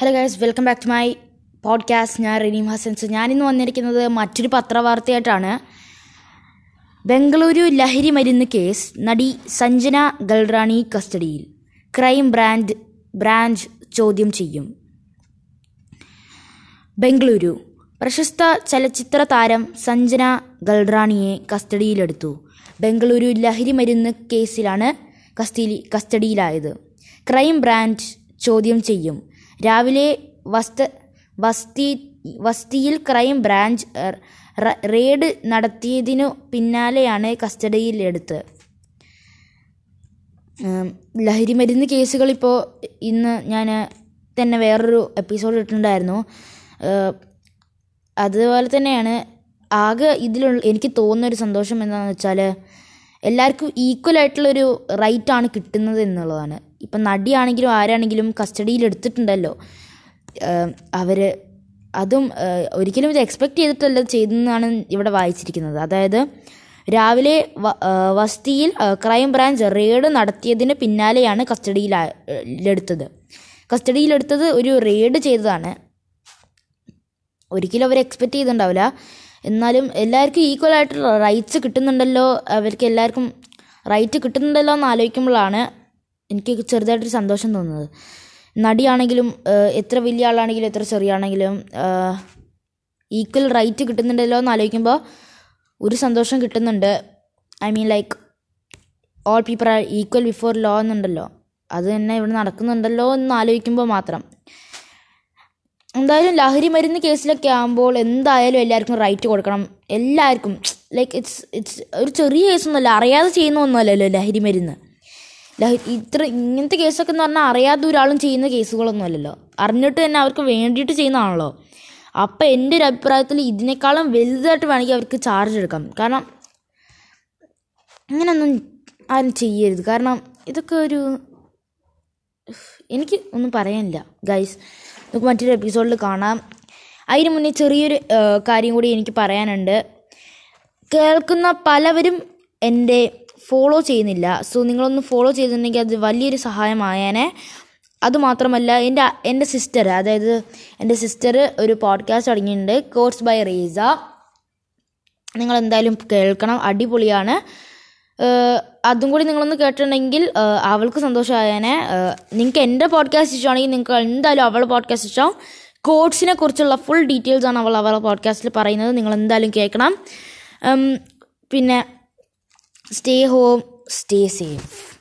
Hello guys, welcome back to my podcast. ഞാൻ റനീം ഹസൻസ്. ഞാനിന്ന് വന്നിരിക്കുന്നത് മറ്റൊരു പത്രവാർത്തയായിട്ടാണ്. ബംഗളൂരു ലഹരി മരുന്ന് കേസ്, നടി സഞ്ജന ഗൽറാണി കസ്റ്റഡിയിൽ, ക്രൈം ബ്രാഞ്ച് ചോദ്യം ചെയ്യും. ബംഗളൂരു പ്രശസ്ത ചലച്ചിത്ര താരം സഞ്ജന ഗൽറാണിയെ കസ്റ്റഡിയിലെടുത്തു. ബംഗളൂരു ലഹരി മരുന്ന് കേസിലാണ് കസ്റ്റഡിയിലായത്. ക്രൈം ബ്രാഞ്ച് ചോദ്യം ചെയ്യും. രാവിലെ വസ്തിയിൽ ക്രൈം ബ്രാഞ്ച് റെയ്ഡ് നടത്തിയതിനു പിന്നാലെയാണ് കസ്റ്റഡിയിലെടുത്ത്. ലഹരിമരുന്ന് കേസുകളിപ്പോൾ ഇന്ന് ഞാൻ തന്നെ വേറൊരു എപ്പിസോഡ് ഇട്ടിട്ടുണ്ടായിരുന്നു. അതുപോലെ തന്നെയാണ് ആകെ ഇതിലുള്ള എനിക്ക് തോന്നുന്നൊരു സന്തോഷം എന്താണെന്ന് വെച്ചാൽ എല്ലാവർക്കും ഈക്വലായിട്ടുള്ളൊരു റൈറ്റാണ് കിട്ടുന്നത് എന്നുള്ളതാണ്. ഇപ്പം നടിയാണെങ്കിലും ആരാണെങ്കിലും കസ്റ്റഡിയിലെടുത്തിട്ടുണ്ടല്ലോ അവർ, അതും ഒരിക്കലും ഇത് എക്സ്പെക്റ്റ് ചെയ്തിട്ടല്ല ചെയ്തെന്നാണ് ഇവിടെ വായിച്ചിരിക്കുന്നത്. അതായത് രാവിലെ വസ്തിയിൽ ക്രൈം ബ്രാഞ്ച് റെയ്ഡ് നടത്തിയതിന് പിന്നാലെയാണ് കസ്റ്റഡിയിലെടുത്തത് ഒരു റെയ്ഡ് ചെയ്തതാണ്. ഒരിക്കലും അവർ എക്സ്പെക്റ്റ് ചെയ്തിട്ടുണ്ടാവില്ല. എന്നാലും എല്ലാവർക്കും ഈക്വലായിട്ടുള്ള റൈറ്റ്സ് കിട്ടുന്നുണ്ടല്ലോ, അവർക്ക് എല്ലാവർക്കും റൈറ്റ് കിട്ടുന്നുണ്ടല്ലോ എന്ന് ആലോചിക്കുമ്പോഴാണ് എനിക്ക് ചെറുതായിട്ടൊരു സന്തോഷം തോന്നുന്നത്. നടിയാണെങ്കിലും എത്ര വലിയ ആളാണെങ്കിലും എത്ര ചെറിയ ആണെങ്കിലും ഈക്വൽ റൈറ്റ് കിട്ടുന്നുണ്ടല്ലോ എന്ന് ആലോചിക്കുമ്പോൾ ഒരു സന്തോഷം കിട്ടുന്നുണ്ട്. I mean like all people are equal before law എന്നുണ്ടല്ലോ, അത് തന്നെ ഇവിടെ നടക്കുന്നുണ്ടല്ലോ എന്ന് ആലോചിക്കുമ്പോൾ മാത്രം. എന്തായാലും ലഹരി മരുന്ന് കേസിലൊക്കെ ആകുമ്പോൾ എന്തായാലും എല്ലാവർക്കും റൈറ്റ് കൊടുക്കണം. എല്ലാവർക്കും ലൈക്ക് ഇറ്റ്സ് ഒരു ചെറിയ കേസൊന്നുമല്ല, അറിയാതെ ചെയ്യുന്ന ഒന്നുമല്ലല്ലോ ലഹരി മരുന്ന്. ഇങ്ങനത്തെ കേസൊക്കെ എന്ന് പറഞ്ഞാൽ അറിയാതെ ഒരാളും ചെയ്യുന്ന കേസുകളൊന്നും അല്ലല്ലോ, അറിഞ്ഞിട്ട് തന്നെ അവർക്ക് വേണ്ടിയിട്ട് ചെയ്യുന്നതാണല്ലോ. അപ്പം എൻ്റെ ഒരു അഭിപ്രായത്തിൽ ഇതിനേക്കാളും വലുതായിട്ട് വേണമെങ്കിൽ അവർക്ക് ചാർജ് എടുക്കാം. കാരണം ഇങ്ങനെയൊന്നും ആരും ചെയ്യരുത്. കാരണം ഇതൊക്കെ ഒരു എനിക്ക് ഒന്നും പറയാനില്ല ഗൈസ്. നമുക്ക് മറ്റൊരു എപ്പിസോഡിൽ കാണാം. അതിന് മുന്നേ ചെറിയൊരു കാര്യം കൂടി എനിക്ക് പറയാനുണ്ട്. കേൾക്കുന്ന പലവരും എൻ്റെ ഫോളോ ചെയ്യുന്നില്ല. സോ നിങ്ങളൊന്ന് ഫോളോ ചെയ്തിട്ടുണ്ടെങ്കിൽ അത് വലിയൊരു സഹായമായേനെ. അതുമാത്രമല്ല എൻ്റെ സിസ്റ്റർ, അതായത് എൻ്റെ സിസ്റ്റർ ഒരു പോഡ്കാസ്റ്റ് തുടങ്ങിയിട്ടുണ്ട്, കോഴ്സ് ബൈ റീസ. നിങ്ങളെന്തായാലും കേൾക്കണം, അടിപൊളിയാണ്. അതും കൂടി നിങ്ങളൊന്ന് കേട്ടിട്ടുണ്ടെങ്കിൽ അവൾക്ക് സന്തോഷമായേനെ. നിങ്ങൾക്ക് എൻ്റെ പോഡ്കാസ്റ്റ് ഇഷ്ടമാണെങ്കിൽ നിങ്ങൾക്ക് എന്തായാലും അവളുടെ പോഡ്കാസ്റ്റ് ഇഷ്ടമാവും. കോഴ്സിനെ കുറിച്ചുള്ള ഫുൾ ഡീറ്റെയിൽസാണ് അവളുടെ പോഡ്കാസ്റ്റിൽ പറയുന്നത്, നിങ്ങളെന്തായാലും കേൾക്കണം. പിന്നെ stay home, stay safe.